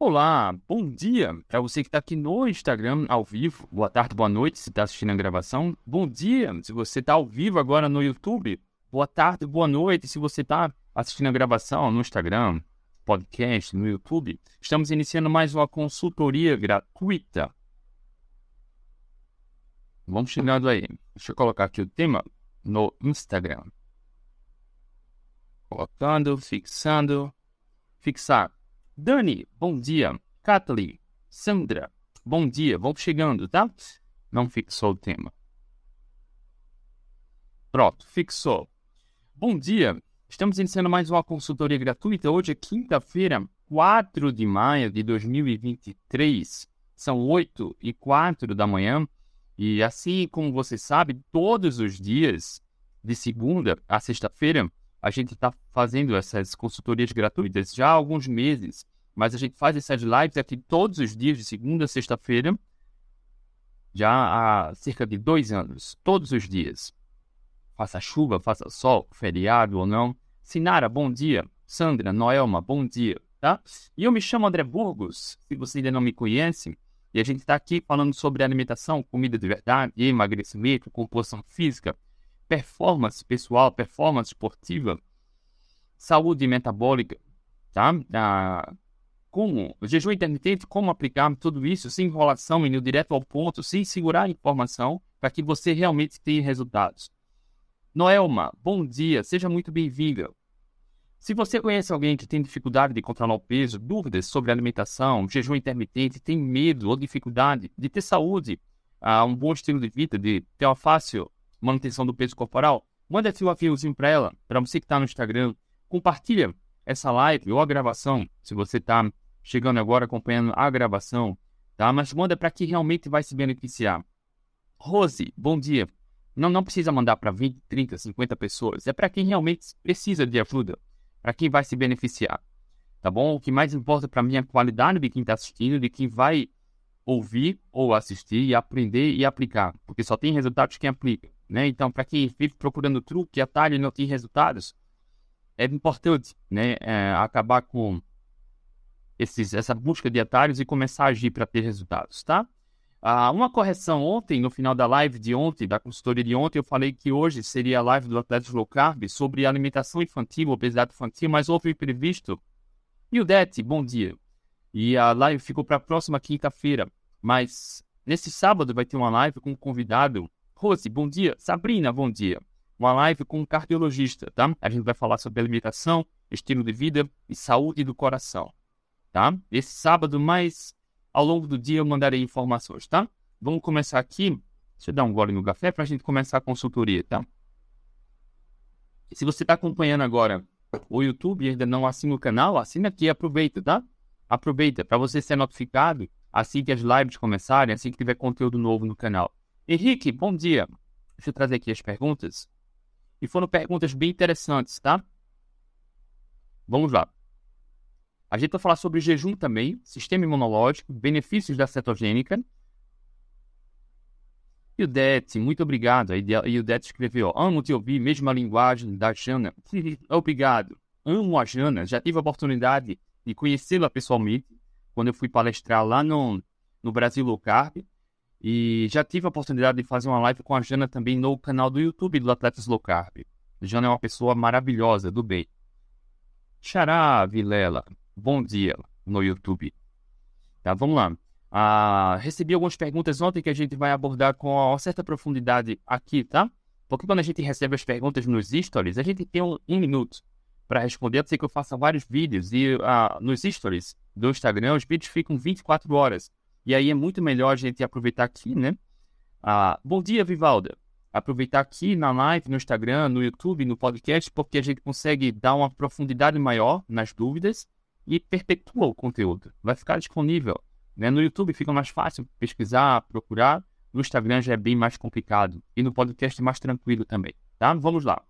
Olá, bom dia. É você que está aqui no Instagram, ao vivo. Boa tarde, boa noite, se está assistindo a gravação. Bom dia, se você está ao vivo agora no YouTube. Boa tarde, boa noite, se você está assistindo a gravação no Instagram, podcast, no YouTube. Estamos iniciando mais uma consultoria gratuita. Vamos chegando aí. Deixa eu colocar aqui o tema no Instagram. Colocando, fixando. Fixar. Dani, bom dia. Kathleen, Sandra, bom dia. Vão chegando, tá? Não fixou o tema. Pronto, fixou. Bom dia. Estamos iniciando mais uma consultoria gratuita. Hoje é quinta-feira, 4 de maio de 2023. São 8h04 da manhã. E assim como você sabe, todos os dias, de segunda a sexta-feira, a gente está fazendo essas consultorias gratuitas já há alguns meses, mas a gente faz essas lives aqui todos os dias, de segunda a sexta-feira, já há cerca de 2 anos, todos os dias. Faça chuva, faça sol, feriado ou não. Sinara, bom dia. Sandra, Noelma, bom dia. Tá? E eu me chamo André Burgos, se você ainda não me conhece, e a gente está aqui falando sobre alimentação, comida de verdade, emagrecimento, composição física, performance pessoal, performance esportiva, saúde metabólica, tá? Como jejum intermitente, como aplicar tudo isso sem enrolação, indo direto ao ponto, sem segurar a informação, para que você realmente tenha resultados. Noelma, bom dia, seja muito bem-vinda. Se você conhece alguém que tem dificuldade de controlar o peso, dúvidas sobre alimentação, jejum intermitente, tem medo ou dificuldade de ter saúde, um bom estilo de vida, de ter uma fácil manutenção do peso corporal, manda seu aviãozinho para ela, para você que está no Instagram. Compartilha essa live ou a gravação, se você está chegando agora acompanhando a gravação, tá? Mas manda para quem realmente vai se beneficiar. Rose, bom dia. Não precisa mandar para 20, 30, 50 pessoas, é para quem realmente precisa de ajuda, para quem vai se beneficiar, tá bom? O que mais importa para mim é a qualidade de quem está assistindo, de quem vai ouvir ou assistir e aprender e aplicar, porque só tem resultados quem aplica. Né? Então, para quem vive procurando truque, atalho e não tem resultados, é importante, né? Acabar com essa busca de atalhos e começar a agir para ter resultados, tá? Uma correção ontem, no final da live de ontem, da consultoria de ontem, eu falei que hoje seria a live do Atlético Low Carb sobre alimentação infantil, obesidade infantil, mas houve imprevisto. E o Dete, bom dia. E a live ficou para a próxima quinta-feira, mas nesse sábado vai ter uma live com um convidado. Rose, bom dia. Sabrina, bom dia. Uma live com um cardiologista, tá? A gente vai falar sobre alimentação, estilo de vida e saúde do coração, tá? Esse sábado, mas ao longo do dia eu mandarei informações, tá? Vamos começar aqui. Deixa eu dar um gole no café para a gente começar a consultoria, tá? Se você está acompanhando agora o YouTube e ainda não assina o canal, assina aqui e aproveita, tá? Aproveita para você ser notificado assim que as lives começarem, assim que tiver conteúdo novo no canal. Henrique, bom dia. Deixa eu trazer aqui as perguntas. E foram perguntas bem interessantes, tá? Vamos lá. A gente vai falar sobre jejum também, sistema imunológico, benefícios da cetogênica. E o Det, muito obrigado. E o Det escreveu, amo te ouvir, mesma linguagem da Jana. Obrigado. Amo a Jana. Já tive a oportunidade de conhecê-la pessoalmente, quando eu fui palestrar lá no Brasil Low Carb. E já tive a oportunidade de fazer uma live com a Jana também no canal do YouTube do Atlas Low Carb. Jana é uma pessoa maravilhosa, do bem. Xará Vilela, bom dia no YouTube. Tá, vamos lá. Recebi algumas perguntas ontem que a gente vai abordar com uma certa profundidade aqui, tá? Porque quando a gente recebe as perguntas nos stories, a gente tem um minuto para responder. Pode ser que eu faça vários vídeos e nos stories do Instagram os vídeos ficam 24 horas. E aí é muito melhor a gente aproveitar aqui, né? Bom dia, Vivalda. Aproveitar aqui na live, no Instagram, no YouTube, no podcast, porque a gente consegue dar uma profundidade maior nas dúvidas e perpetua o conteúdo. Vai ficar disponível, né? No YouTube fica mais fácil pesquisar, procurar. No Instagram já é bem mais complicado. E no podcast é mais tranquilo também, tá? Vamos lá.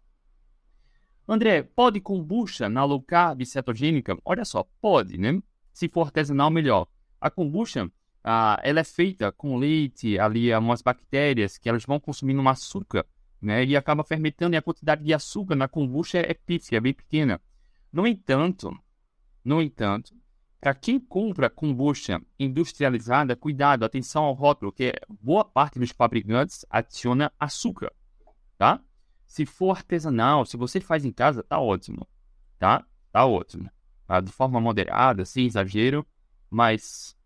André, pode kombucha na low carb cetogênica? Olha só, pode, né? Se for artesanal, melhor. A kombucha... ela é feita com leite, ali umas bactérias que elas vão consumindo um açúcar, né? E acaba fermentando, e a quantidade de açúcar na kombucha é bem pequena. No entanto, Para quem compra kombucha industrializada, cuidado, atenção ao rótulo, que boa parte dos fabricantes adiciona açúcar, tá? Se for artesanal, se você faz em casa, tá ótimo, tá? Tá ótimo. Tá? De forma moderada, sem exagero, mas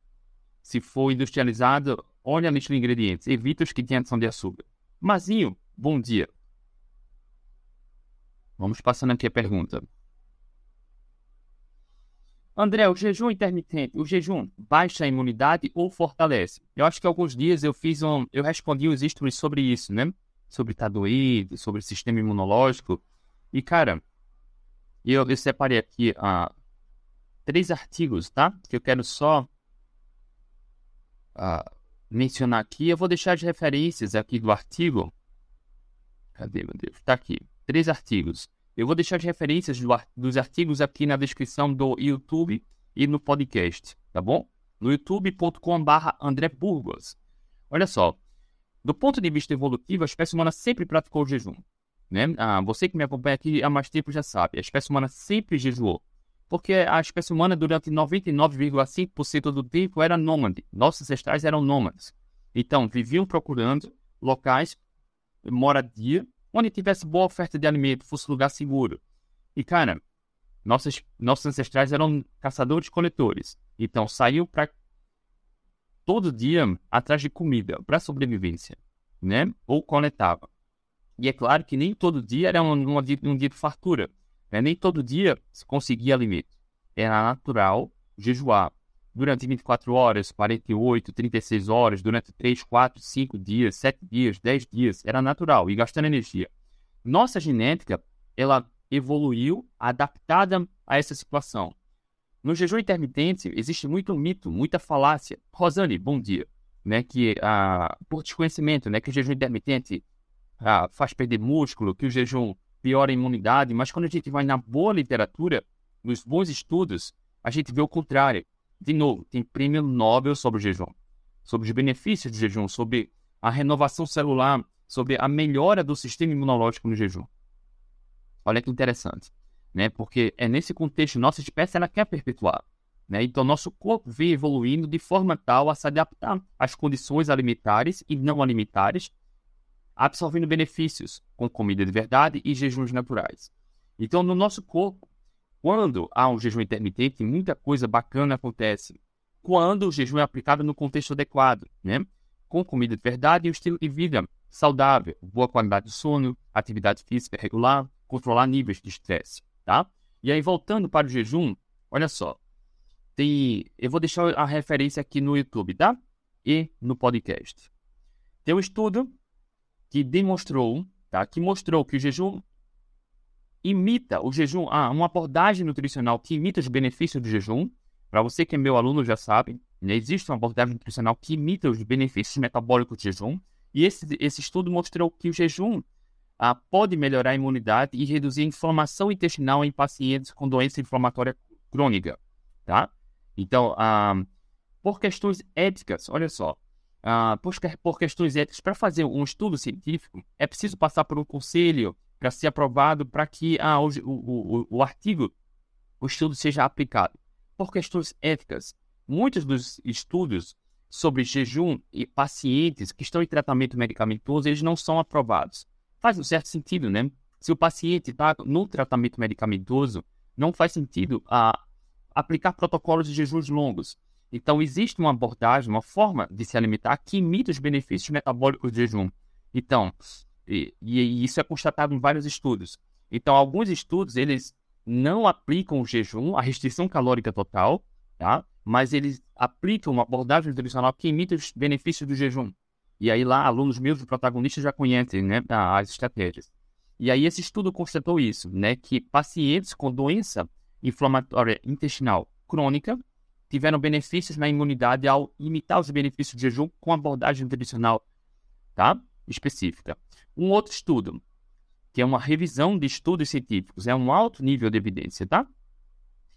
se for industrializado, olha a lista de ingredientes, evita os que têm adição de açúcar. Mazinho, bom dia. Vamos passando aqui a pergunta. André, o jejum intermitente, o jejum baixa a imunidade ou fortalece? Eu acho que alguns dias eu respondi os stories sobre isso, né? Sobre tá doído, sobre o sistema imunológico. E, cara, eu separei aqui 3 artigos, tá? Que eu quero só mencionar aqui. Eu vou deixar as referências aqui do artigo. Cadê, meu Deus? Tá aqui. 3 artigos. Eu vou deixar as referências dos artigos aqui na descrição do YouTube e no podcast, tá bom? No youtube.com/André Burgos. Olha só, do ponto de vista evolutivo, a espécie humana sempre praticou o jejum, né? Você que me acompanha aqui há mais tempo já sabe, a espécie humana sempre jejuou, porque a espécie humana durante 99,5% do tempo era nômade. Nossos ancestrais eram nômades, então viviam procurando locais, moradia, onde tivesse boa oferta de alimento, fosse lugar seguro. E, cara, nossos ancestrais eram caçadores-coletores. Então, saíam para todo dia atrás de comida, para sobrevivência, né? Ou coletava. E é claro que nem todo dia era um dia de fartura, né? Nem todo dia se conseguia alimento. Era natural jejuar durante 24 horas, 48, 36 horas, durante 3, 4, 5 dias, 7 dias, 10 dias, era natural e gastando energia. Nossa genética, ela evoluiu adaptada a essa situação. No jejum intermitente, existe muito mito, muita falácia. Rosane, bom dia, né, que por desconhecimento, né, que o jejum intermitente faz perder músculo, que o jejum piora a imunidade, mas quando a gente vai na boa literatura, nos bons estudos, a gente vê o contrário. De novo, tem prêmio Nobel sobre o jejum, sobre os benefícios do jejum, sobre a renovação celular, sobre a melhora do sistema imunológico no jejum. Olha que interessante, né? Porque é nesse contexto, nossa espécie ela quer perpetuar, né? Então, nosso corpo vem evoluindo de forma tal a se adaptar às condições alimentares e não alimentares, absorvendo benefícios com comida de verdade e jejuns naturais. Então, no nosso corpo, quando há um jejum intermitente, muita coisa bacana acontece. Quando o jejum é aplicado no contexto adequado, né? Com comida de verdade e um estilo de vida saudável, boa qualidade de sono, atividade física regular, controlar níveis de estresse, tá? E aí, voltando para o jejum, olha só. Eu vou deixar a referência aqui no YouTube, tá? E no podcast. Tem um estudo que demonstrou, tá? Que mostrou que o jejum imita o jejum, uma abordagem nutricional que imita os benefícios do jejum. Para você que é meu aluno já sabe, né? Existe uma abordagem nutricional que imita os benefícios metabólicos do jejum. E esse estudo mostrou que o jejum pode melhorar a imunidade e reduzir a inflamação intestinal em pacientes com doença inflamatória crônica, tá? Então, por questões éticas, olha só, por questões éticas, para fazer um estudo científico, é preciso passar por um conselho para ser aprovado, para que o estudo seja aplicado. Por questões éticas, muitos dos estudos sobre jejum e pacientes que estão em tratamento medicamentoso, eles não são aprovados. Faz um certo sentido, né? Se o paciente está no tratamento medicamentoso, não faz sentido aplicar protocolos de jejuns longos. Então, existe uma abordagem, uma forma de se alimentar que imita os benefícios metabólicos do jejum. Então, E isso é constatado em vários estudos. Então, alguns estudos, eles não aplicam o jejum, a restrição calórica total, tá? Mas eles aplicam uma abordagem nutricional que imita os benefícios do jejum. E aí lá, alunos meus, protagonistas, já conhecem, né, as estratégias. E aí esse estudo constatou isso, né? Que pacientes com doença inflamatória intestinal crônica tiveram benefícios na imunidade ao imitar os benefícios do jejum com abordagem nutricional, tá? Específica. Um outro estudo, que é uma revisão de estudos científicos, é um alto nível de evidência, tá?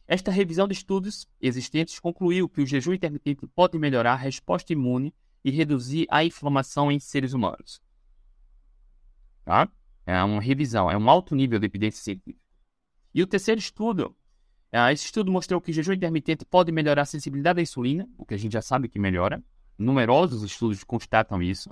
Esta revisão de estudos existentes concluiu que o jejum intermitente pode melhorar a resposta imune e reduzir a inflamação em seres humanos, tá? É uma revisão, é um alto nível de evidência científica. E o terceiro estudo Esse estudo mostrou que o jejum intermitente pode melhorar a sensibilidade à insulina, o que a gente já sabe que melhora. Numerosos estudos constatam isso.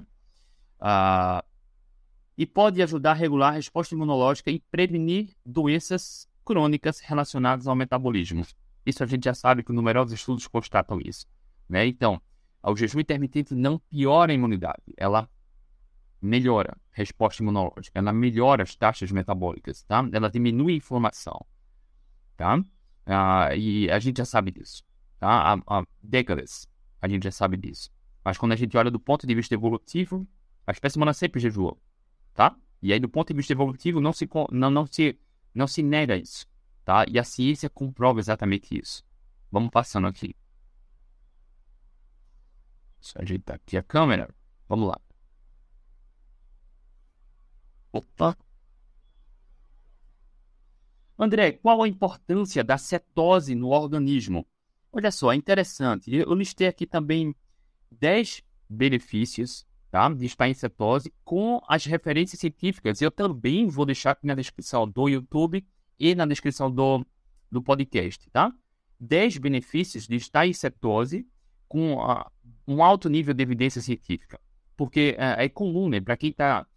E pode ajudar a regular a resposta imunológica e prevenir doenças crônicas relacionadas ao metabolismo. Isso a gente já sabe que numerosos estudos constatam isso, né? Então, o jejum intermitente não piora a imunidade, ela melhora a resposta imunológica, ela melhora as taxas metabólicas, tá? Ela diminui a inflamação, tá? E a gente já sabe disso, tá? Há décadas a gente já sabe disso. Mas quando a gente olha do ponto de vista evolutivo, a espécie humana sempre jejuou, tá? E aí do ponto de vista evolutivo não se nega isso, tá? E a ciência comprova exatamente isso. Vamos passando aqui. Deixa eu ajeitar aqui a câmera. Vamos lá. Opa! André, qual a importância da cetose no organismo? Olha só, é interessante. Eu listei aqui também 10 benefícios, tá, de estar em cetose com as referências científicas. Eu também vou deixar aqui na descrição do YouTube e na descrição do podcast, tá? 10 benefícios de estar em cetose com um alto nível de evidência científica. Porque é comum, né? Para quem está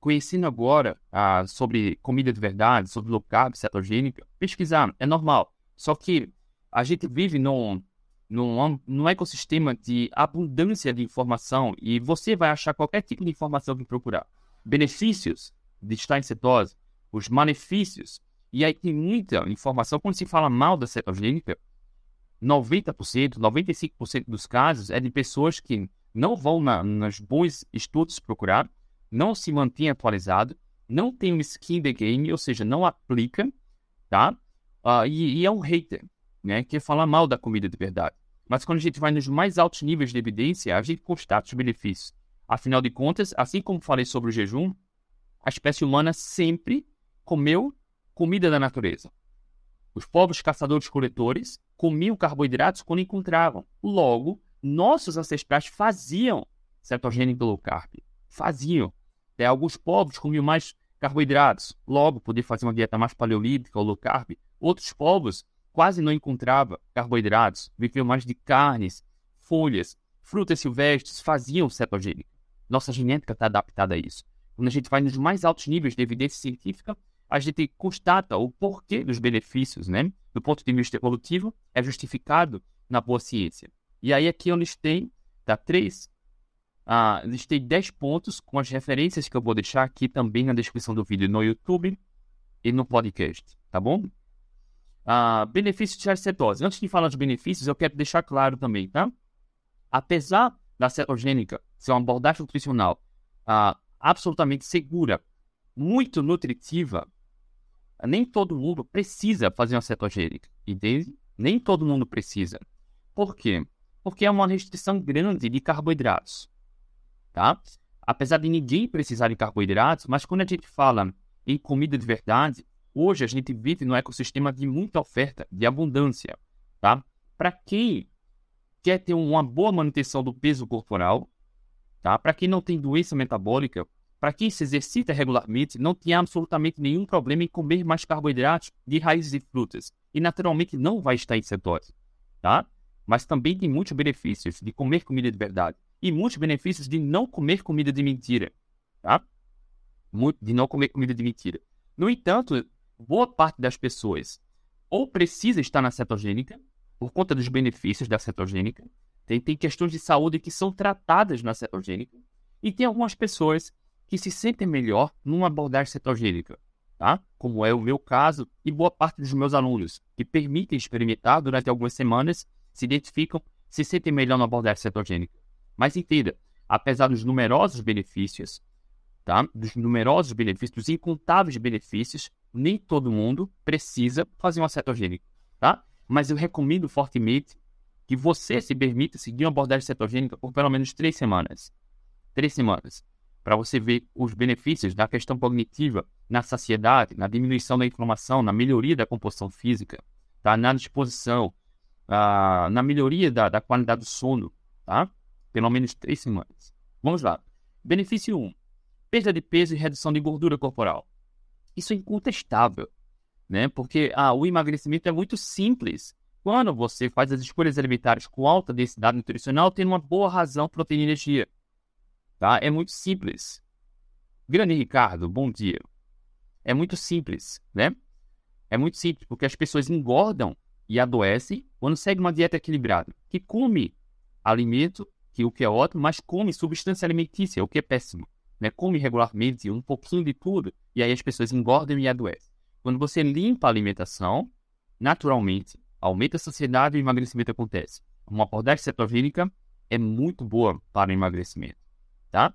conhecendo agora sobre comida de verdade, sobre low carb, cetogênica, pesquisar é normal. Só que a gente vive num ecossistema de abundância de informação e você vai achar qualquer tipo de informação que procurar. Benefícios de estar em cetose, os malefícios. E aí tem muita informação. Quando se fala mal da cetogênica, 90%, 95% dos casos é de pessoas que não vão nos bons estudos procurar, não se mantém atualizado, não tem um skin in the game, ou seja, não aplica, tá? E é um hater, né? Que fala mal da comida de verdade. Mas quando a gente vai nos mais altos níveis de evidência, a gente constata os benefícios. Afinal de contas, assim como falei sobre o jejum, a espécie humana sempre comeu comida da natureza. Os povos caçadores-coletores comiam carboidratos quando encontravam. Logo, nossos ancestrais faziam cetogênico low carb. Faziam. Até alguns povos comiam mais carboidratos. Logo, podia fazer uma dieta mais paleolítica ou low carb. Outros povos quase não encontravam carboidratos. Viviam mais de carnes, folhas, frutas silvestres. Faziam cetogênico. Nossa genética está adaptada a isso. Quando a gente vai nos mais altos níveis de evidência científica, a gente constata o porquê dos benefícios, né? Do ponto de vista evolutivo, é justificado na boa ciência. E aí aqui eu listei, tá, 10 pontos com as referências que eu vou deixar aqui também na descrição do vídeo, no YouTube e no podcast, tá bom? Benefícios da cetose. Antes de falar dos benefícios, eu quero deixar claro também, tá? Apesar da cetogênica ser uma abordagem nutricional absolutamente segura, muito nutritiva, nem todo mundo precisa fazer uma cetogênica, entende? Nem todo mundo precisa. Por quê? Porque é uma restrição grande de carboidratos, tá? Apesar de ninguém precisar de carboidratos, mas quando a gente fala em comida de verdade, hoje a gente vive num ecossistema de muita oferta, de abundância, tá? Para quem quer ter uma boa manutenção do peso corporal, tá? Para quem não tem doença metabólica, para quem se exercita regularmente, não tem absolutamente nenhum problema em comer mais carboidratos de raízes e frutas. E naturalmente não vai estar em cetose, tá? Mas também tem muitos benefícios de comer comida de verdade. E muitos benefícios de não comer comida de mentira, tá? De não comer comida de mentira. No entanto, boa parte das pessoas ou precisa estar na cetogênica, por conta dos benefícios da cetogênica. Tem questões de saúde que são tratadas na cetogênica. E tem algumas pessoas que se sentem melhor numa abordagem cetogênica, tá? Como é o meu caso e boa parte dos meus alunos, que permitem experimentar durante algumas semanas, se identificam, se sentem melhor na abordagem cetogênica. Mas entenda, apesar dos numerosos benefícios, tá? Dos numerosos benefícios, dos incontáveis benefícios, nem todo mundo precisa fazer uma cetogênica, tá? Mas eu recomendo fortemente que você se permita seguir uma abordagem cetogênica por pelo menos 3 semanas. 3 semanas. Para você ver os benefícios da questão cognitiva, na saciedade, na diminuição da inflamação, na melhoria da composição física, tá? Na disposição, na melhoria da qualidade do sono, tá? Pelo menos 3 semanas. Vamos lá. Benefício 1. Perda de peso e redução de gordura corporal. Isso é incontestável. né? Porque o emagrecimento é muito simples. Quando você faz as escolhas alimentares com alta densidade nutricional, tem uma boa razão, proteína e energia. Tá? É muito simples. Grande Ricardo, bom dia. É muito simples, né? É muito simples, porque as pessoas engordam e adoecem quando seguem uma dieta equilibrada, que come alimento, que o que é ótimo, mas come substância alimentícia, o que é péssimo. Né? Come regularmente um pouquinho de tudo, e aí as pessoas engordam e adoecem. Quando você limpa a alimentação, naturalmente, aumenta a saciedade e o emagrecimento acontece. Uma abordagem cetogênica é muito boa para o emagrecimento, tá?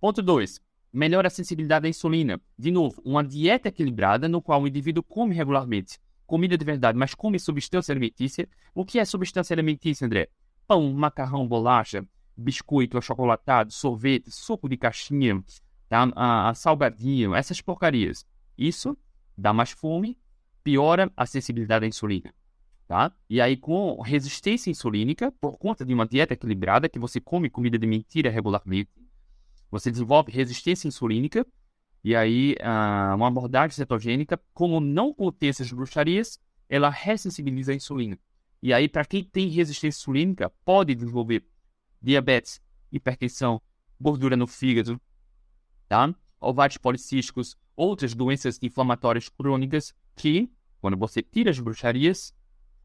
Ponto 2. Melhora a sensibilidade à insulina. De novo, uma dieta equilibrada no qual o indivíduo come regularmente comida de verdade, mas come substância alimentícia. O que é substância alimentícia, André? Pão, macarrão, bolacha, biscoito, achocolatado, sorvete, suco de caixinha, tá? Salgadinho, essas porcarias. Isso dá mais fome, piora a sensibilidade à insulina, tá? E aí, com resistência insulínica, por conta de uma dieta equilibrada, que você come comida de mentira regularmente, você desenvolve resistência insulínica, e aí uma abordagem cetogênica, como não contém essas bruxarias, ela ressensibiliza a insulina. E aí, para quem tem resistência insulínica, pode desenvolver diabetes, hipertensão, gordura no fígado, tá? Ovários policísticos, outras doenças inflamatórias crônicas que, quando você tira as bruxarias,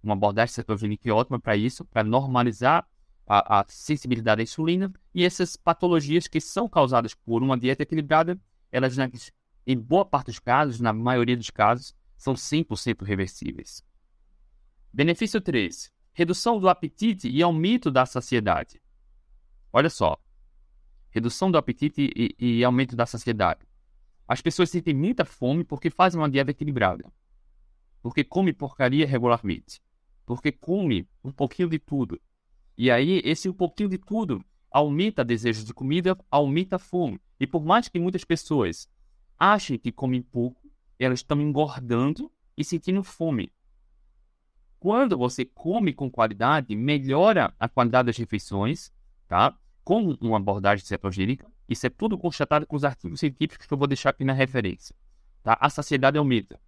uma abordagem cetogênica é ótima para isso, para normalizar a sensibilidade à insulina, e essas patologias que são causadas por uma dieta equilibrada, elas, em boa parte dos casos, na maioria dos casos, são 100% reversíveis. Benefício 3. Redução do apetite e aumento da saciedade. Olha só. Redução do apetite e aumento da saciedade. As pessoas sentem muita fome porque fazem uma dieta equilibrada. Porque come porcaria regularmente. Porque come um pouquinho de tudo. E aí, esse um pouquinho de tudo aumenta o desejo de comida, aumenta a fome. E por mais que muitas pessoas achem que comem pouco, elas estão engordando e sentindo fome. Quando você come com qualidade, melhora a qualidade das refeições, tá? Com uma abordagem cetogênica. Isso é tudo constatado com os artigos científicos que eu vou deixar aqui na referência. Tá? A saciedade aumenta.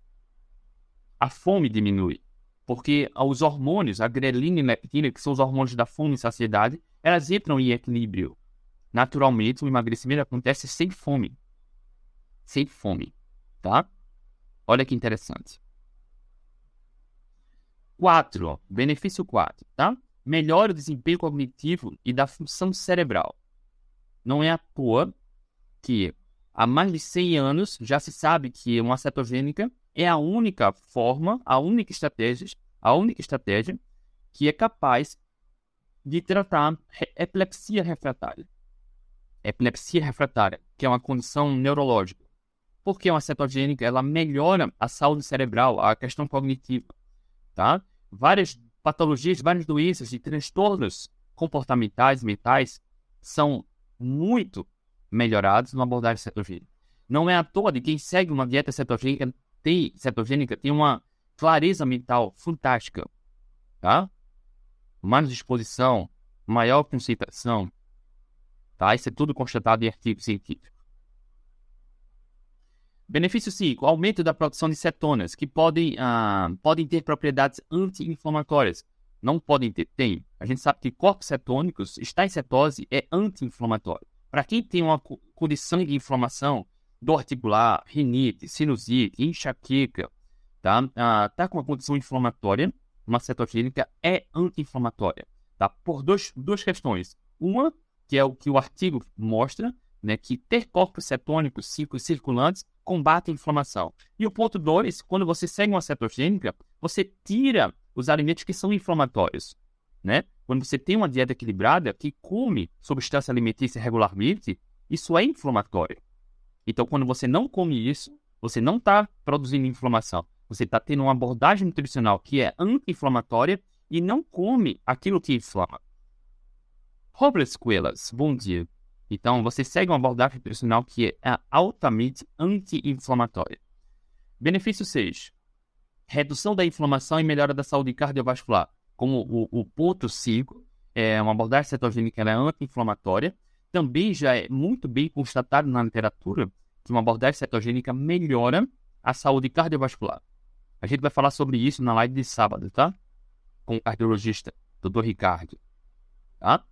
A fome diminui. Porque os hormônios, a grelina e a leptina, que são os hormônios da fome e saciedade, elas entram em equilíbrio. Naturalmente, o emagrecimento acontece sem fome. Sem fome, tá? Olha que interessante. 4. Benefício 4, tá? Melhora o desempenho cognitivo e da função cerebral. Não é à toa que há mais de 100 anos já se sabe que uma cetogênica é a única forma, a única estratégia que é capaz de tratar epilepsia refratária. Epilepsia refratária, que é uma condição neurológica. Porque uma cetogênica, ela melhora a saúde cerebral, a questão cognitiva, tá? Várias patologias, várias doenças e transtornos comportamentais, mentais, são muito melhorados numa abordagem cetogênica. Não é à toa de quem segue uma dieta cetogênica tem uma clareza mental fantástica, tá? Menos disposição, maior concentração, tá? Isso é tudo constatado em artigos científicos. Benefício 5. Aumento da produção de cetonas, que podem ter propriedades anti-inflamatórias. Não podem ter, tem. A gente sabe que corpos cetônicos, estar em cetose é anti-inflamatório. Para quem tem uma condição de inflamação, dor articular, rinite, sinusite, enxaqueca, tá? Tá com uma condição inflamatória, uma cetogênica é anti-inflamatória, tá? Por duas questões. Uma, que é o que o artigo mostra, né? Que ter corpos cetônicos circulantes combate a inflamação. E o ponto 2, quando você segue uma cetogênica, você tira os alimentos que são inflamatórios, né? Quando você tem uma dieta equilibrada que come substância alimentícia regularmente, isso é inflamatório. Então, quando você não come isso, você não está produzindo inflamação. Você está tendo uma abordagem nutricional que é anti-inflamatória e não come aquilo que inflama. Robles Coelhas, bom dia. Então, você segue uma abordagem nutricional que é altamente anti-inflamatória. Benefício 6. Redução da inflamação e melhora da saúde cardiovascular. Como o ponto 5, é uma abordagem cetogênica, ela é anti-inflamatória. Também já é muito bem constatado na literatura que uma abordagem cetogênica melhora a saúde cardiovascular. A gente vai falar sobre isso na live de sábado, tá? Com o cardiologista, Dr. Ricardo, tá?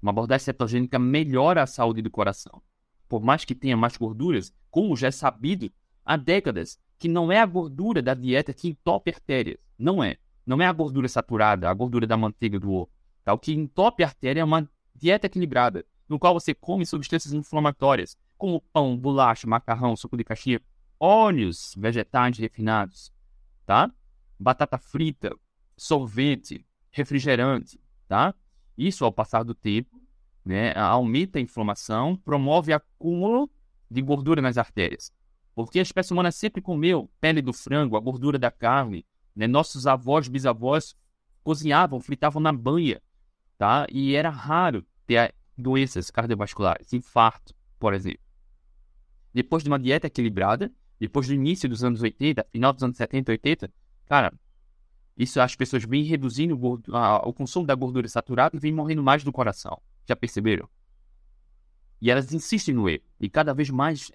Uma abordagem cetogênica melhora a saúde do coração. Por mais que tenha mais gorduras, como já é sabido há décadas, que não é a gordura da dieta que entope artérias. Não é. Não é a gordura saturada, a gordura da manteiga do ovo. Tá? O que entope a artéria é uma dieta equilibrada, no qual você come substâncias inflamatórias, como pão, bolacha, macarrão, suco de caixinha, óleos, vegetais refinados, tá? Batata frita, sorvete, refrigerante, tá? Isso, ao passar do tempo, né, aumenta a inflamação, promove acúmulo de gordura nas artérias. Porque a espécie humana sempre comeu pele do frango, a gordura da carne, né? Nossos avós, bisavós cozinhavam, fritavam na banha, tá? E era raro ter doenças cardiovasculares, infarto, por exemplo. Depois de uma dieta equilibrada, depois do início dos anos 80, final dos anos 70, 80, cara, isso as pessoas vêm reduzindo o consumo da gordura saturada e vêm morrendo mais do coração. Já perceberam? E elas insistem no erro. E cada vez mais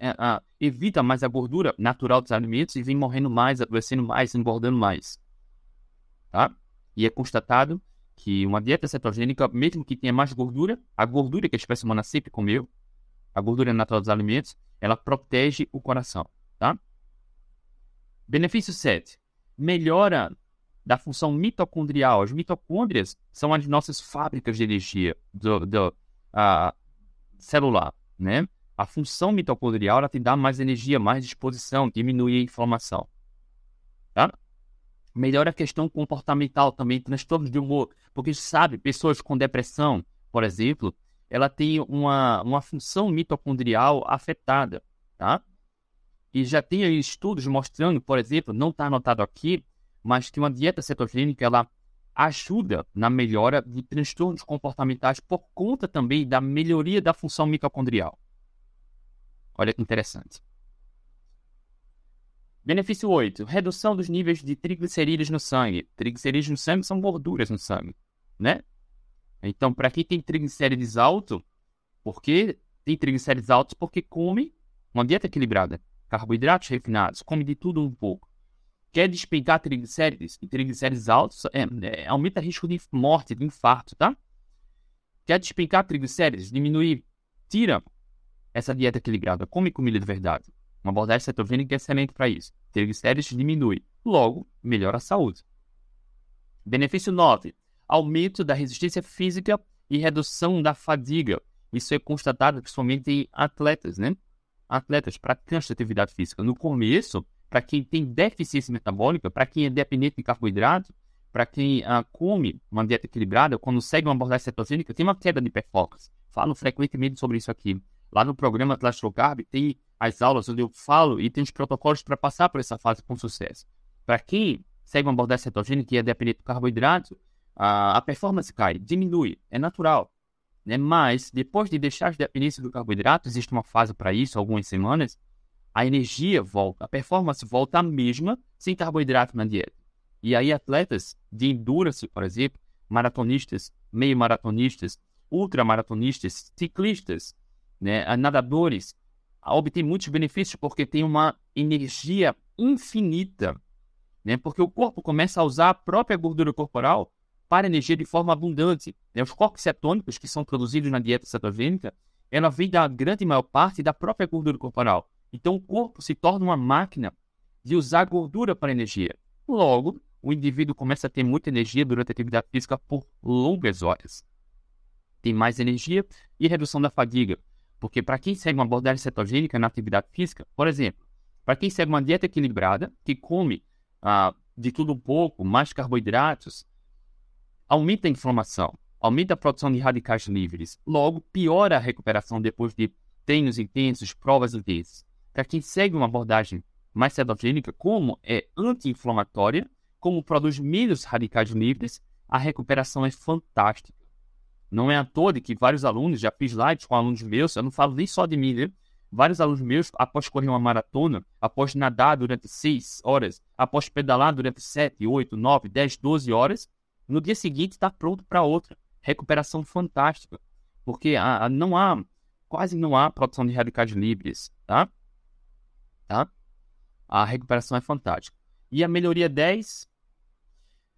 evita mais a gordura natural dos alimentos e vem morrendo mais, adoecendo mais, engordando mais. Tá? E é constatado que uma dieta cetogênica, mesmo que tenha mais gordura, a gordura que a espécie humana sempre comeu, a gordura natural dos alimentos, ela protege o coração. Tá? Benefício 7. Melhora da função mitocondrial. As mitocôndrias são as nossas fábricas de energia celular, né? A função mitocondrial, ela te dá mais energia, mais disposição, diminui a inflamação, tá? Melhora a questão comportamental também, transtornos de humor, porque a gente sabe, pessoas com depressão, por exemplo, ela tem uma função mitocondrial afetada, tá? E já tem aí estudos mostrando, por exemplo, não está anotado aqui, mas que uma dieta cetogênica, ela ajuda na melhora de transtornos comportamentais por conta também da melhoria da função mitocondrial. Olha que interessante. Benefício 8. Redução dos níveis de triglicerídeos no sangue. Triglicerídeos no sangue são gorduras no sangue, né? Então, para quem tem triglicérides altos, porque come uma dieta equilibrada, carboidratos refinados, come de tudo um pouco. Quer despencar triglicérides e triglicérides altos, aumenta risco de morte, de infarto, tá? Quer despencar triglicérides, diminuir, tira essa dieta equilibrada, come comida de verdade. Uma abordagem cetogênica é excelente para isso. Triglicérides diminui, logo, melhora a saúde. Benefício 9. Aumento da resistência física e redução da fadiga. Isso é constatado principalmente em atletas, né? Atletas praticantes de atividade física. No começo, para quem tem deficiência metabólica, para quem é dependente de carboidrato, para quem come uma dieta equilibrada, quando segue uma abordagem cetogênica, tem uma queda de performance. Falo frequentemente sobre isso aqui. Lá no programa Atlas Low Carb tem as aulas onde eu falo e tem os protocolos para passar por essa fase com sucesso. Para quem segue uma abordagem cetogênica e é dependente de carboidrato, a performance cai, diminui, é natural, né? Mas depois de deixar as dependências do carboidrato, existe uma fase para isso, algumas semanas, a energia volta, a performance volta a mesma sem carboidrato na dieta. E aí atletas de endurance, por exemplo, maratonistas, meio-maratonistas, ultramaratonistas, ciclistas, né, nadadores, obtêm muitos benefícios porque tem uma energia infinita, né, porque o corpo começa a usar a própria gordura corporal para energia de forma abundante. Né, os corpos cetônicos que são produzidos na dieta cetogênica, ela vem da grande maior parte da própria gordura corporal. Então, o corpo se torna uma máquina de usar gordura para energia. Logo, o indivíduo começa a ter muita energia durante a atividade física por longas horas. Tem mais energia e redução da fadiga. Porque para quem segue uma abordagem cetogênica na atividade física, por exemplo, para quem segue uma dieta equilibrada, que come de tudo um pouco, mais carboidratos, aumenta a inflamação, aumenta a produção de radicais livres. Logo, piora a recuperação depois de treinos intensos, provas intensas. Para quem segue uma abordagem mais cetogênica, como é anti-inflamatória, como produz menos radicais livres, a recuperação é fantástica. Não é à toa de que vários alunos, já fiz lives com alunos meus, eu não falo nem só de mim, né? Vários alunos meus, após correr uma maratona, após nadar durante 6 horas, após pedalar durante 7, 8, 9, 10, 12 horas, no dia seguinte está pronto para outra. Recuperação fantástica, porque quase não há produção de radicais livres, tá? A recuperação é fantástica. E a melhoria 10,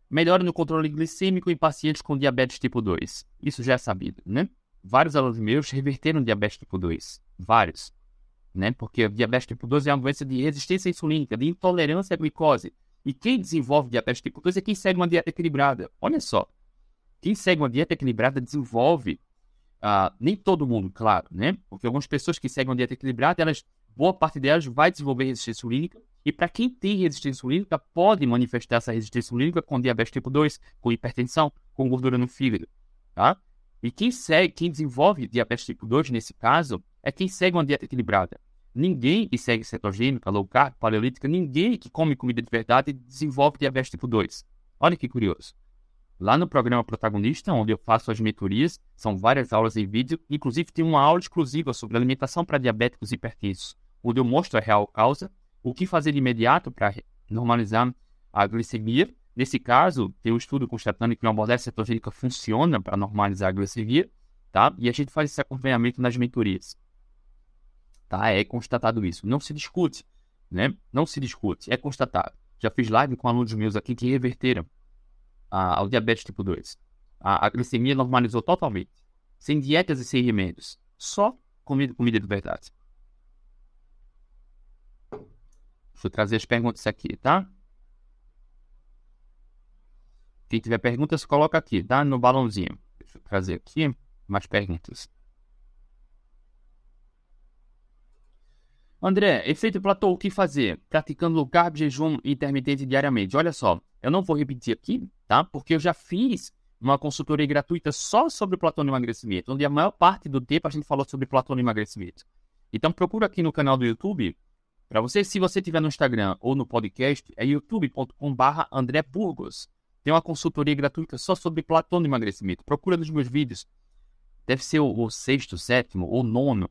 melhora no controle glicêmico em pacientes com diabetes tipo 2. Isso já é sabido, né? Vários alunos meus reverteram diabetes tipo 2. Vários. Né? Porque diabetes tipo 2 é uma doença de resistência insulínica, de intolerância à glicose. E quem desenvolve diabetes tipo 2 é quem segue uma dieta equilibrada. Olha só. Quem segue uma dieta equilibrada desenvolve... nem todo mundo, claro, né? Porque algumas pessoas que seguem uma dieta equilibrada, boa parte delas vai desenvolver resistência insulínica. E para quem tem resistência insulínica, pode manifestar essa resistência insulínica com diabetes tipo 2, com hipertensão, com gordura no fígado, tá? E quem desenvolve diabetes tipo 2, nesse caso, é quem segue uma dieta equilibrada. Ninguém que segue cetogênica, low carb, paleolítica, ninguém que come comida de verdade desenvolve diabetes tipo 2. Olha que curioso. Lá no programa Protagonista, onde eu faço as mentorias, são várias aulas em vídeo, inclusive tem uma aula exclusiva sobre alimentação para diabéticos e hipertensos, onde eu mostro a real causa, o que fazer de imediato para normalizar a glicemia. Nesse caso, tem um estudo constatando que uma abordagem cetogênica funciona para normalizar a glicemia, tá? E a gente faz esse acompanhamento nas mentorias. Tá? É constatado isso. Não se discute, né? Não se discute, é constatado. Já fiz live com alunos meus aqui que reverteram ao diabetes tipo 2. A glicemia normalizou totalmente, sem dietas e sem remédios, só comida de verdade. Deixa eu trazer as perguntas aqui, tá? Quem tiver perguntas, coloca aqui, tá? No balãozinho. Deixa eu trazer aqui mais perguntas. André, efeito platô, o que fazer? Praticando low carb, jejum intermitente diariamente. Olha só, eu não vou repetir aqui, tá? Porque eu já fiz uma consultoria gratuita só sobre o platô no emagrecimento, onde a maior parte do tempo a gente falou sobre platô no emagrecimento. Então procura aqui no canal do YouTube, para você, se você estiver no Instagram ou no podcast, é youtube.com/André Burgos. Tem uma consultoria gratuita só sobre platô no emagrecimento. Procura nos meus vídeos. Deve ser o sexto, sétimo ou nono.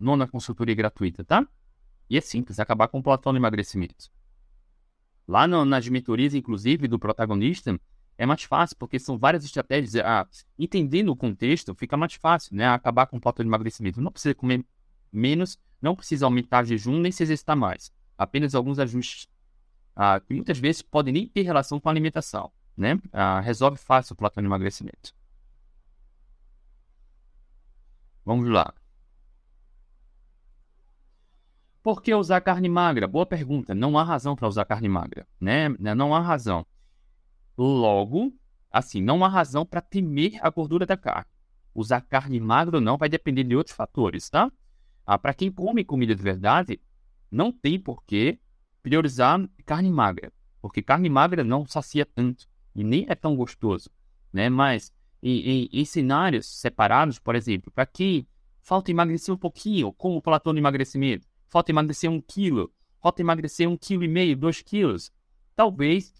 Nona consultoria gratuita, tá? E é simples, acabar com o platô no emagrecimento. Lá nas mentorias, inclusive, do protagonista, é mais fácil, porque são várias estratégias. Entendendo o contexto, fica mais fácil, né? Acabar com o platô no emagrecimento. Não precisa comer menos, não precisa aumentar jejum, nem se exercitar mais. Apenas alguns ajustes, que muitas vezes podem nem ter relação com a alimentação, né? Resolve fácil o platô no emagrecimento. Vamos lá. Por que usar carne magra? Boa pergunta. Não há razão para usar carne magra, né? Não há razão. Logo, assim, não há razão para temer a gordura da carne. Usar carne magra ou não vai depender de outros fatores, tá? Para quem come comida de verdade, não tem por que priorizar carne magra, porque carne magra não sacia tanto e nem é tão gostoso, né? Mas em cenários separados, por exemplo, para quem falta emagrecer um pouquinho, como o platô no emagrecimento, falta emagrecer 1 quilo, falta emagrecer 1,5 kg, 2 quilos. Talvez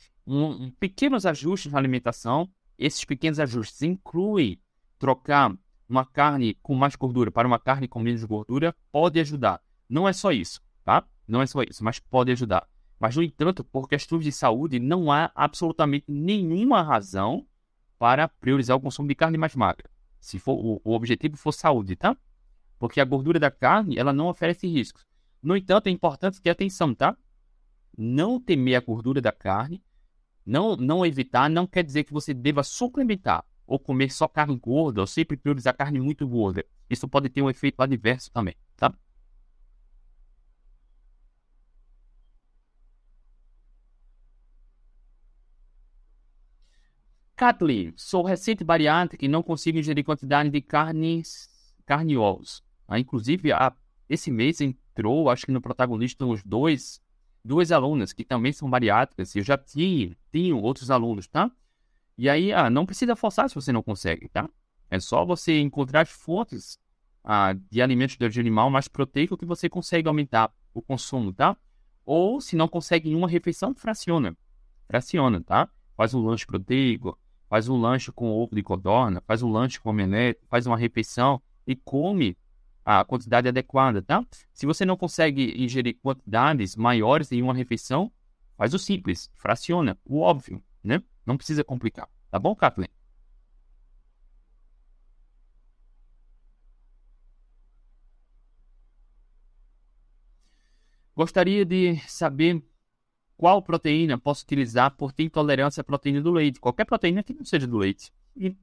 pequenos ajustes na alimentação, esses pequenos ajustes incluem trocar uma carne com mais gordura para uma carne com menos gordura, pode ajudar. Não é só isso, tá? Não é só isso, mas pode ajudar. Mas, no entanto, por questões de saúde, não há absolutamente nenhuma razão para priorizar o consumo de carne mais magra. Se for, o objetivo for saúde, tá? Porque a gordura da carne, ela não oferece riscos. No entanto, é importante ter atenção, tá? Não temer a gordura da carne, não evitar, não quer dizer que você deva suplementar ou comer só carne gorda ou sempre priorizar carne muito gorda. Isso pode ter um efeito adverso também, tá? Kathleen, sou recente bariátrica e não consigo ingerir quantidade de carne e ovos. Inclusive, esse mês, entrou, acho que no protagonista, uns duas alunas que também são bariátricas. Eu já tinha outros alunos, tá? E aí, não precisa forçar se você não consegue, tá? É só você encontrar as fontes de alimentos de origem animal mais proteico que você consegue aumentar o consumo, tá? Ou, se não consegue em uma refeição, fraciona. Fraciona, tá? Faz um lanche proteico, faz um lanche com ovo de codorna, faz um lanche com omelete, faz uma refeição e come a quantidade adequada, tá? Se você não consegue ingerir quantidades maiores em uma refeição, faz o simples, fraciona, o óbvio, né? Não precisa complicar, tá bom, Kathleen? Gostaria de saber Qual proteína posso utilizar por ter intolerância à proteína do leite? Qualquer proteína que não seja do leite. E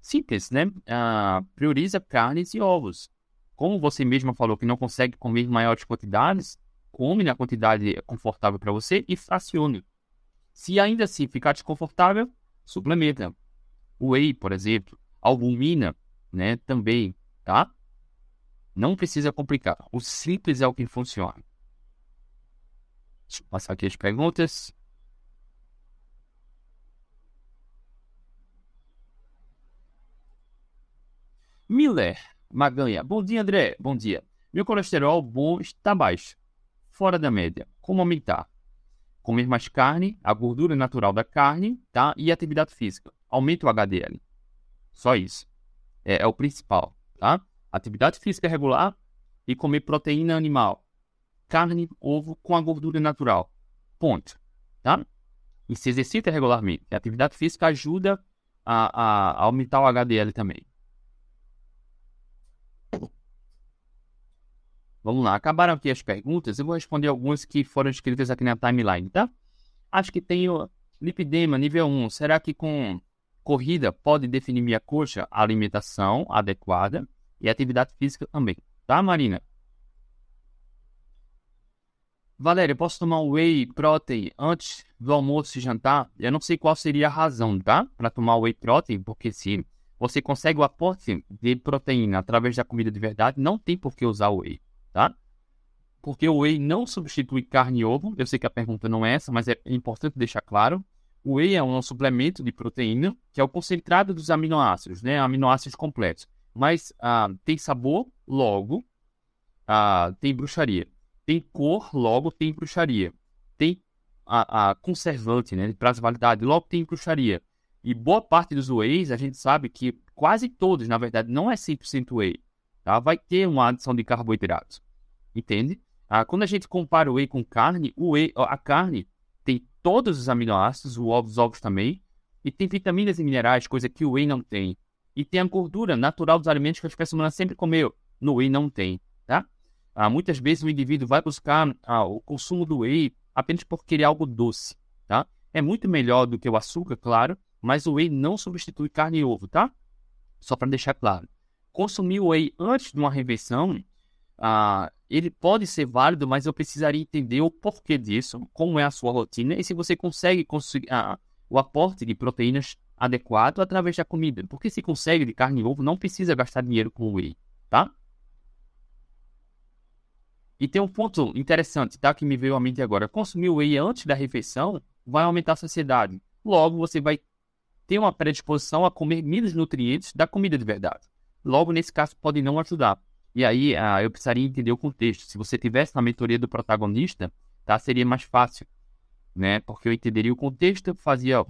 simples, né? Prioriza carnes e ovos. Como você mesma falou que não consegue comer maiores quantidades, come na quantidade confortável para você e fracione. Se ainda assim ficar desconfortável, suplementa. Whey, por exemplo, albumina, né? Também, tá? Não precisa complicar. O simples é o que funciona. Deixa eu passar aqui as perguntas. Miller Maganha. Bom dia, André. Bom dia. Meu colesterol bom está baixo, fora da média. Como aumentar? Comer mais carne, a gordura natural da carne, tá? E atividade física. Aumenta o HDL. Só isso. É o principal, tá? Atividade física regular e comer proteína animal. Carne, ovo com a gordura natural. Ponto. Tá? E se exercita regularmente. A atividade física ajuda a aumentar o HDL também. Vamos lá. Acabaram aqui as perguntas. Eu vou responder algumas que foram escritas aqui na timeline, tá? Acho que tenho lipedema nível 1. Será que com corrida pode definir minha coxa? A alimentação adequada e atividade física também. Tá, Marina? Valéria, posso tomar whey protein antes do almoço e jantar? Eu não sei qual seria a razão, tá? Para tomar whey protein, porque se você consegue o aporte de proteína através da comida de verdade, não tem por que usar whey, tá? Porque o whey não substitui carne e ovo. Eu sei que a pergunta não é essa, mas é importante deixar claro. O whey é um suplemento de proteína, que é o concentrado dos aminoácidos, né? Aminoácidos completos. Mas tem sabor, logo, tem bruxaria. Tem cor, logo tem bruxaria. Tem a conservante, né, de prazo de validade, logo tem bruxaria. E boa parte dos wheys, a gente sabe que quase todos, na verdade, não é 100% whey. Tá? Vai ter uma adição de carboidratos. Entende? Quando a gente compara o whey com carne, a carne tem todos os aminoácidos, os ovos também. E tem vitaminas e minerais, coisa que o whey não tem. E tem a gordura natural dos alimentos que a espécie humana sempre comeu. No whey não tem, tá? Muitas vezes o indivíduo vai buscar o consumo do whey apenas porque ele é algo doce, tá? É muito melhor do que o açúcar, claro, mas o whey não substitui carne e ovo, tá? Só para deixar claro. Consumir o whey antes de uma refeição, ele pode ser válido, mas eu precisaria entender o porquê disso, como é a sua rotina e se você consegue conseguir o aporte de proteínas adequado através da comida. Porque se consegue de carne e ovo, não precisa gastar dinheiro com whey, tá? E tem um ponto interessante, tá? Que me veio à mente agora. Consumir whey antes da refeição vai aumentar a saciedade. Logo, você vai ter uma predisposição a comer menos nutrientes da comida de verdade. Logo, nesse caso, pode não ajudar. E aí, eu precisaria entender o contexto. Se você tivesse na mentoria do protagonista, tá? Seria mais fácil, né? Porque eu entenderia o contexto, fazia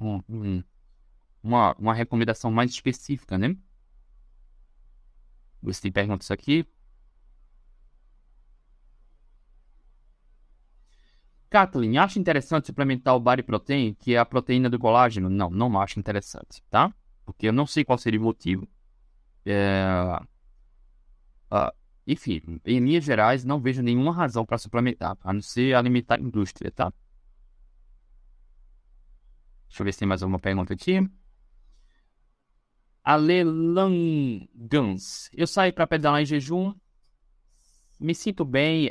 uma recomendação mais específica, né? Você tem perguntas aqui? Kathleen, acha interessante suplementar o body protein, que é a proteína do colágeno? Não, não acho interessante, tá? Porque eu não sei qual seria o motivo. Enfim, em linhas gerais, não vejo nenhuma razão para suplementar, a não ser alimentar a indústria, tá? Deixa eu ver se tem mais alguma pergunta aqui. Alelangans, eu saio para pedalar em jejum, me sinto bem,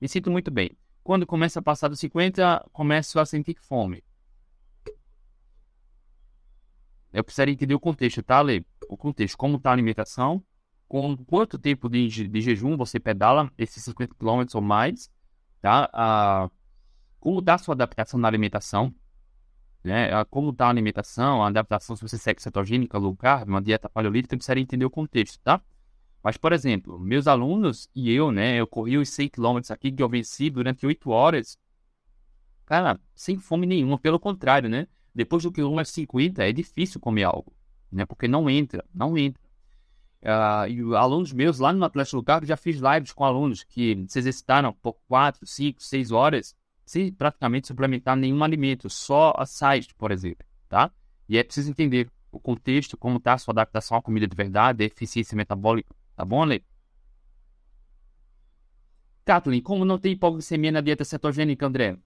me sinto muito bem. Quando começa a passar dos 50, começo a sentir fome. Eu precisaria entender o contexto, tá, Ale? O contexto, como está a alimentação, com quanto tempo de jejum você pedala esses 50 km ou mais, tá? Como está a sua adaptação na alimentação, né? Como está a alimentação, a adaptação, se você segue cetogênica, low carb, uma dieta paleolítica, eu precisaria entender o contexto, tá? Mas, por exemplo, meus alunos e eu, né? Eu corri os 100 km aqui que eu venci durante 8 horas. Cara, sem fome nenhuma. Pelo contrário, né? Depois do quilômetro 50, é difícil comer algo, né? Porque não entra. E alunos meus lá no Atlético Low Carb, já fiz lives com alunos que se exercitaram por 4, 5, 6 horas sem praticamente suplementar nenhum alimento. Só açaí, por exemplo, tá? E é preciso entender o contexto, como está a sua adaptação à comida de verdade, a eficiência metabólica. Tá bom, Ale? Kathleen, como não tem hipoglicemia na dieta cetogênica, André?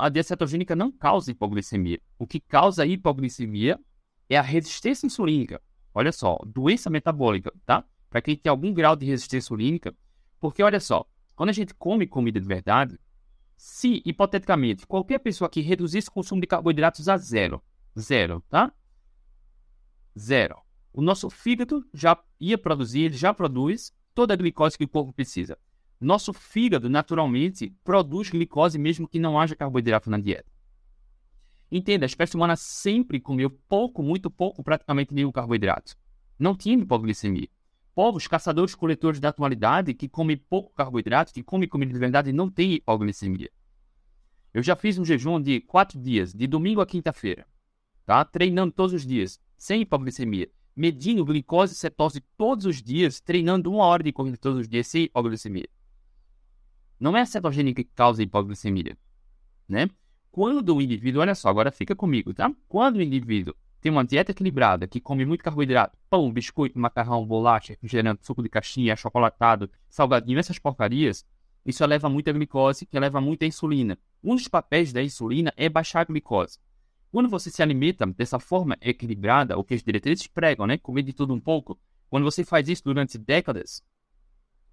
A dieta cetogênica não causa hipoglicemia. O que causa hipoglicemia é a resistência insulínica. Olha só, doença metabólica, tá? Para quem tem algum grau de resistência insulínica, porque olha só, quando a gente come comida de verdade, se, hipoteticamente, qualquer pessoa que reduzisse o consumo de carboidratos a zero, o nosso fígado já ia produzir, ele já produz toda a glicose que o corpo precisa. Nosso fígado, naturalmente, produz glicose mesmo que não haja carboidrato na dieta. Entenda, a espécie humana sempre comeu pouco, muito pouco, praticamente nenhum carboidrato. Não tinha hipoglicemia. Povos, caçadores, coletores da atualidade que comem pouco carboidrato, que comem comida de verdade, não têm hipoglicemia. Eu já fiz um jejum de 4 dias, de domingo a quinta-feira, tá? Treinando todos os dias, sem hipoglicemia. Medindo glicose e cetose todos os dias, treinando 1 hora de corrida todos os dias, sem hipoglicemia. Não é a cetogênica que causa hipoglicemia, né? Quando o indivíduo, olha só, agora fica comigo, tá? Quando o indivíduo tem uma dieta equilibrada, que come muito carboidrato, pão, biscoito, macarrão, bolacha, refrigerante, suco de caixinha, achocolatado, salgadinho, essas porcarias, isso eleva muita glicose, que eleva muita insulina. Um dos papéis da insulina é baixar a glicose. Quando você se alimenta dessa forma equilibrada, o que as diretrizes pregam, né? Comer de tudo um pouco. Quando você faz isso durante décadas,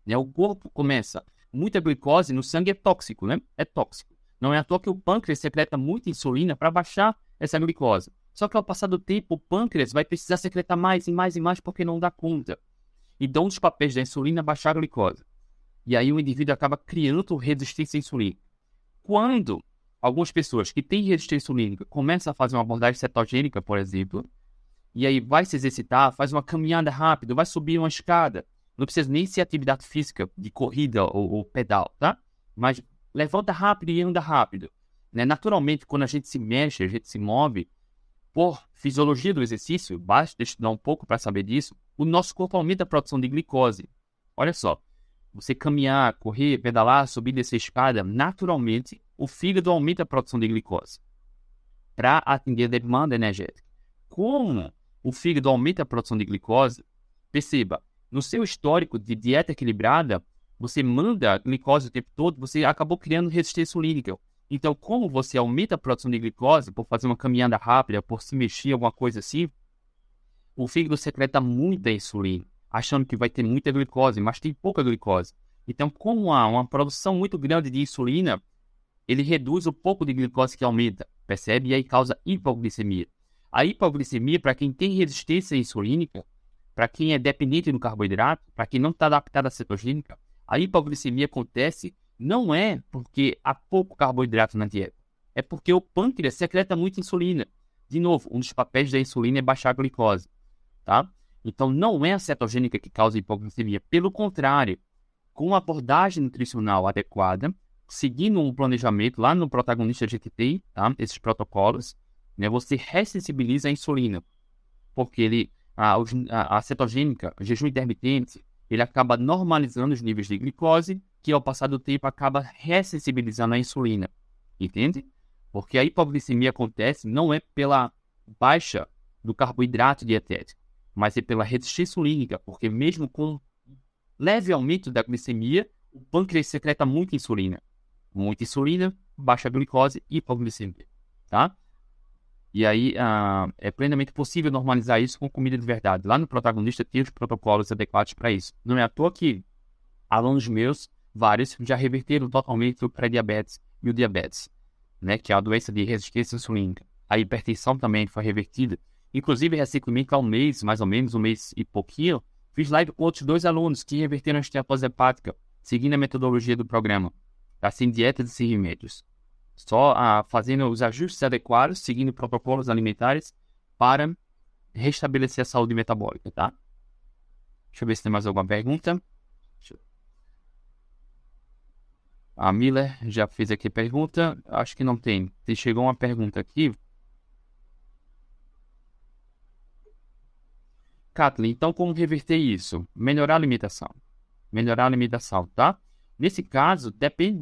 né? O corpo começa... Muita glicose no sangue é tóxico, né? É tóxico. Não é à toa que o pâncreas secreta muita insulina para baixar essa glicose. Só que ao passar do tempo, o pâncreas vai precisar secretar mais e mais e mais porque não dá conta. E dão os papéis da insulina é baixar a glicose. E aí o indivíduo acaba criando resistência à insulina. Quando algumas pessoas que têm resistência insulínica começam a fazer uma abordagem cetogênica, por exemplo, e aí vai se exercitar, faz uma caminhada rápida, vai subir uma escada, não precisa nem ser atividade física, de corrida ou pedal, tá? Mas levanta rápido e anda rápido, né? Naturalmente, quando a gente se mexe, a gente se move, por fisiologia do exercício, basta estudar um pouco para saber disso, o nosso corpo aumenta a produção de glicose. Olha só, você caminhar, correr, pedalar, subir dessa escada, naturalmente, o fígado aumenta a produção de glicose para atender a demanda energética. Como o fígado aumenta a produção de glicose, perceba, no seu histórico de dieta equilibrada, você manda glicose o tempo todo, você acabou criando resistência insulínica. Então, como você aumenta a produção de glicose por fazer uma caminhada rápida, por se mexer, alguma coisa assim, o fígado secreta muita insulina, achando que vai ter muita glicose, mas tem pouca glicose. Então, como há uma produção muito grande de insulina, ele reduz o pouco de glicose que aumenta, percebe? E aí causa hipoglicemia. A hipoglicemia, para quem tem resistência insulínica, para quem é dependente do carboidrato, para quem não está adaptado à cetogênica, a hipoglicemia acontece não é porque há pouco carboidrato na dieta, é porque o pâncreas secreta muita insulina. De novo, um dos papéis da insulina é baixar a glicose, tá? Então, não é a cetogênica que causa hipoglicemia. Pelo contrário, com uma abordagem nutricional adequada, seguindo um planejamento, lá no protagonista a gente tem, tá? Esses protocolos, né? Você ressensibiliza a insulina, porque ele... A cetogênica, o jejum intermitente, ele acaba normalizando os níveis de glicose, que ao passar do tempo acaba ressensibilizando a insulina, entende? Porque a hipoglicemia acontece não é pela baixa do carboidrato dietético, mas é pela resistência insulínica, porque mesmo com leve aumento da glicemia, o pâncreas secreta muita insulina, baixa glicose e hipoglicemia, tá? E aí, é plenamente possível normalizar isso com comida de verdade. Lá no protagonista tem os protocolos adequados para isso. Não é à toa que alunos meus, vários, já reverteram totalmente o pré-diabetes e o diabetes, né? Que é a doença de resistência insulínica. A hipertensão também foi revertida. Inclusive, recentemente, há um mês, mais ou menos, um mês e pouquinho, fiz live com outros 2 alunos que reverteram a esteatose hepática, seguindo a metodologia do programa, assim, dietas e remédios. Só fazendo os ajustes adequados, seguindo protocolos alimentares para restabelecer a saúde metabólica, tá? Deixa eu ver se tem mais alguma pergunta. A Miller já fez aqui a pergunta. Acho que não tem. Chegou uma pergunta aqui. Kathleen, então como reverter isso? Melhorar a alimentação. Melhorar a alimentação, tá? Nesse caso,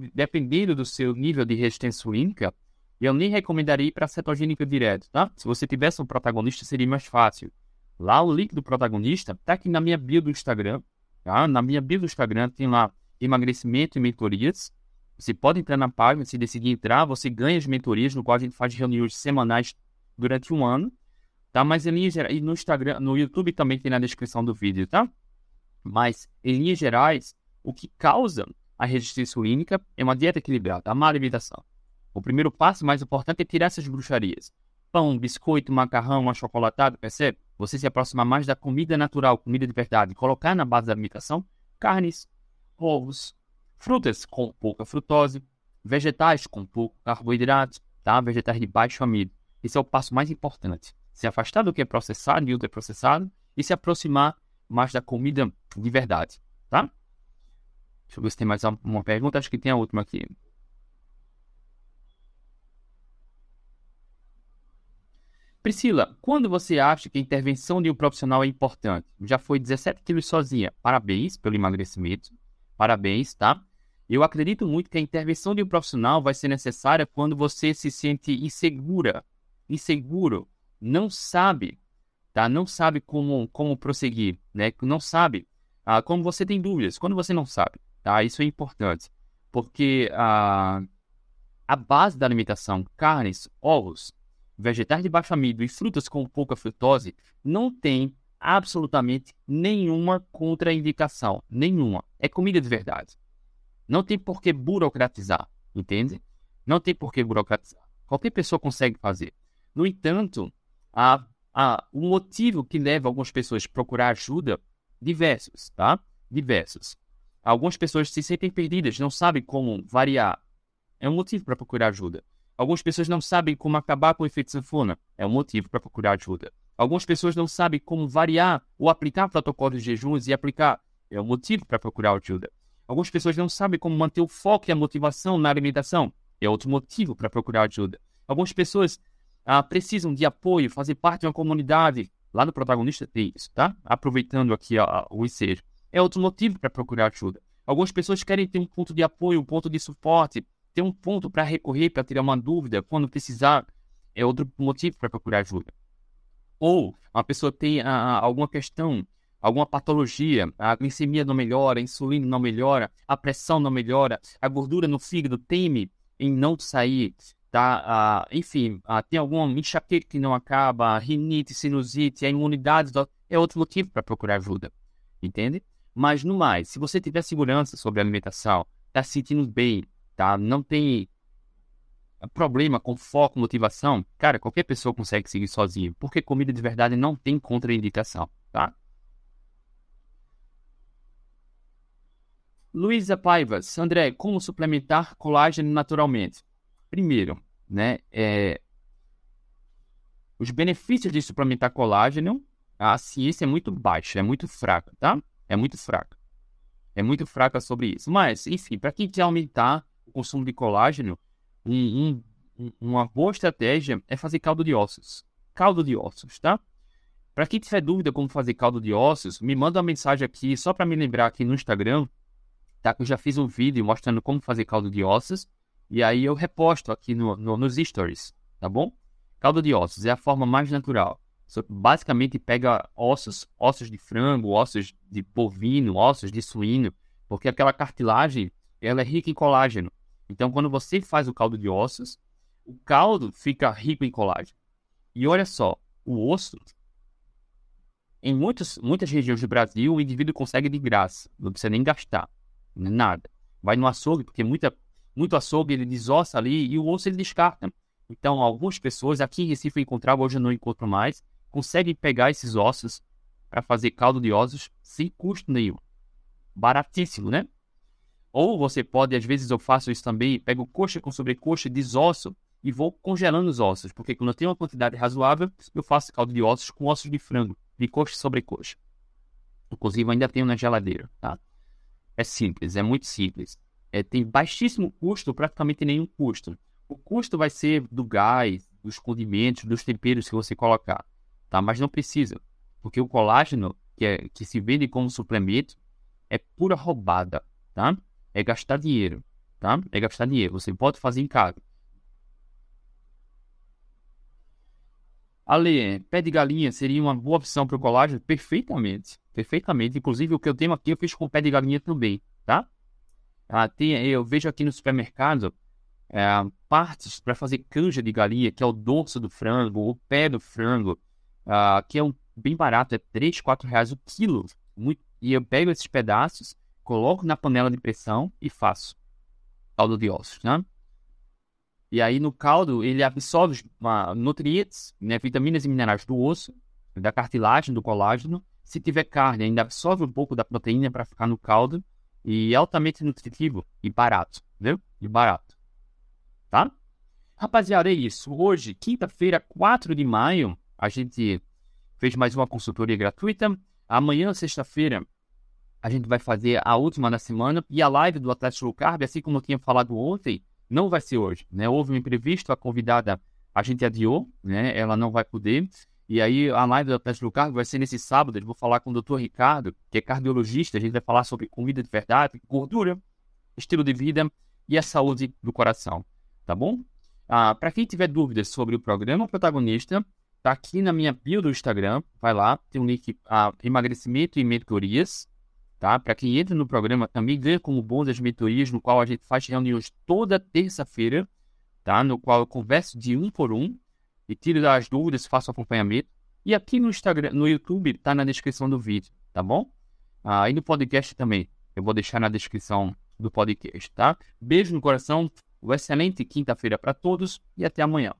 dependendo do seu nível de resistência insulínica, eu nem recomendaria ir para a cetogênica direto, tá? Se você tivesse um protagonista, seria mais fácil. Lá, o link do protagonista está aqui na minha bio do Instagram, tá? Na minha bio do Instagram tem lá emagrecimento e mentorias. Você pode entrar na página, se decidir entrar, você ganha as mentorias, no qual a gente faz reuniões semanais durante um ano, tá? Mas em linhas gerais, e no Instagram, no YouTube também tem na descrição do vídeo, tá? Mas, em linhas gerais, o que causa a resistência insulínica é uma dieta equilibrada, a má alimentação. O primeiro passo mais importante é tirar essas bruxarias. Pão, biscoito, macarrão, achocolatado, percebe? Você se aproximar mais da comida natural, comida de verdade. Colocar na base da alimentação carnes, ovos, frutas com pouca frutose, vegetais com pouco carboidrato, tá? Vegetais de baixo amido. Esse é o passo mais importante. Se afastar do que é processado e ultraprocessado e se aproximar mais da comida de verdade, tá? Deixa eu ver se tem mais uma pergunta. Acho que tem a última aqui. Priscila, quando você acha que a intervenção de um profissional é importante? Já foi 17 quilos sozinha. Parabéns pelo emagrecimento. Parabéns, tá? Eu acredito muito que a intervenção de um profissional vai ser necessária quando você se sente inseguro, não sabe, tá? Não sabe como prosseguir, né? Não sabe, como você tem dúvidas, quando você não sabe, tá? Isso é importante, porque a base da alimentação, carnes, ovos, vegetais de baixo amido e frutas com pouca frutose não tem absolutamente nenhuma contraindicação, nenhuma. É comida de verdade. Não tem por que burocratizar, entende? Não tem por que burocratizar. Qualquer pessoa consegue fazer. No entanto, o motivo que leva algumas pessoas a procurar ajuda, diversos, tá? Diversos. Algumas pessoas se sentem perdidas, não sabem como variar. É um motivo para procurar ajuda. Algumas pessoas não sabem como acabar com o efeito sanfona. É um motivo para procurar ajuda. Algumas pessoas não sabem como variar ou aplicar protocolos de jejuns e aplicar. É um motivo para procurar ajuda. Algumas pessoas não sabem como manter o foco e a motivação na alimentação. É outro motivo para procurar ajuda. Algumas pessoas precisam de apoio, fazer parte de uma comunidade. Lá no Protagonista tem isso, tá? Aproveitando aqui o ensejo. É outro motivo para procurar ajuda. Algumas pessoas querem ter um ponto de apoio, um ponto de suporte. Ter um ponto para recorrer, para tirar uma dúvida, quando precisar, é outro motivo para procurar ajuda. Ou uma pessoa tem alguma questão, alguma patologia, a glicemia não melhora, a insulina não melhora, a pressão não melhora, a gordura no fígado teme em não sair, tá? Enfim, tem alguma enxaqueca que não acaba, rinite, sinusite, a imunidade, é outro motivo para procurar ajuda, entende? Mas no mais, se você tiver segurança sobre a alimentação, está se sentindo bem, tá? Não tem problema com foco, motivação. Cara, qualquer pessoa consegue seguir sozinho. Porque comida de verdade não tem contraindicação, tá? Luísa Paivas. André, como suplementar colágeno naturalmente? Primeiro, né? Os benefícios de suplementar colágeno, a ciência é muito baixa, é muito fraca, tá? É muito fraca. É muito fraca sobre isso. Mas, enfim, para quem quer aumentar o consumo de colágeno, uma boa estratégia é fazer caldo de ossos. Caldo de ossos, tá? Para quem tiver dúvida como fazer caldo de ossos, me manda uma mensagem aqui, só para me lembrar aqui no Instagram, tá? Que eu já fiz um vídeo mostrando como fazer caldo de ossos, e aí eu reposto aqui nos stories, tá bom? Caldo de ossos é a forma mais natural. Você basicamente pega ossos de frango, ossos de bovino, ossos de suíno, porque aquela cartilagem, ela é rica em colágeno. Então, quando você faz o caldo de ossos, o caldo fica rico em colágeno. E olha só, o osso, em muitas regiões do Brasil, o indivíduo consegue de graça. Não precisa nem gastar, nada. Vai no açougue, porque muito açougue ele desossa ali e o osso ele descarta. Então, algumas pessoas, aqui em Recife eu encontrava, hoje eu não encontro mais, conseguem pegar esses ossos para fazer caldo de ossos sem custo nenhum. Baratíssimo, né? Ou você pode, às vezes eu faço isso também, pego coxa com sobrecoxa, desosso e vou congelando os ossos. Porque quando eu tenho uma quantidade razoável, eu faço caldo de ossos com ossos de frango, de coxa e sobrecoxa. Inclusive, ainda tenho na geladeira, tá? É simples, é muito simples. Tem baixíssimo custo, praticamente nenhum custo. O custo vai ser do gás, dos condimentos, dos temperos que você colocar, tá? Mas não precisa, porque o colágeno que se vende como suplemento é pura roubada, tá? É gastar dinheiro, tá? É gastar dinheiro. Você pode fazer em casa. Ale, pé de galinha seria uma boa opção para o colágeno? Perfeitamente. Perfeitamente. Inclusive, o que eu tenho aqui, eu fiz com pé de galinha também, tá? Ela tem, eu vejo aqui no supermercado partes para fazer canja de galinha, que é o dorso do frango, o pé do frango, que é bem barato, é 3, 4 reais o quilo. Muito, e eu pego esses pedaços, coloco na panela de pressão e faço caldo de ossos, né? E aí no caldo ele absorve os nutrientes, né, vitaminas e minerais do osso, da cartilagem, do colágeno. Se tiver carne, ainda absorve um pouco da proteína para ficar no caldo. E altamente nutritivo e barato, entendeu? E barato, tá? Rapaziada, é isso. Hoje, quinta-feira, 4 de maio, a gente fez mais uma consultoria gratuita. Amanhã, sexta-feira, a gente vai fazer a última da semana. E a live do Atlético Low Carb, assim como eu tinha falado ontem, não vai ser hoje, né? Houve um imprevisto, a convidada a gente adiou, né? Ela não vai poder. E aí a live do Atlético Low Carb vai ser nesse sábado. Eu vou falar com o Dr. Ricardo, que é cardiologista. A gente vai falar sobre comida de verdade, gordura, estilo de vida e a saúde do coração, tá bom? Para quem tiver dúvidas sobre o programa Protagonista, tá aqui na minha bio do Instagram. Vai lá, tem um link a emagrecimento e mentorias, tá? Para quem entra no programa também ganha como bônus as mentorias, no qual a gente faz reuniões toda terça-feira, tá? No qual eu converso de um por um e tiro as dúvidas, faço acompanhamento. E aqui no Instagram, no YouTube, tá na descrição do vídeo, tá bom? E no podcast também, eu vou deixar na descrição do podcast, tá? Beijo no coração, uma excelente quinta-feira para todos e até amanhã.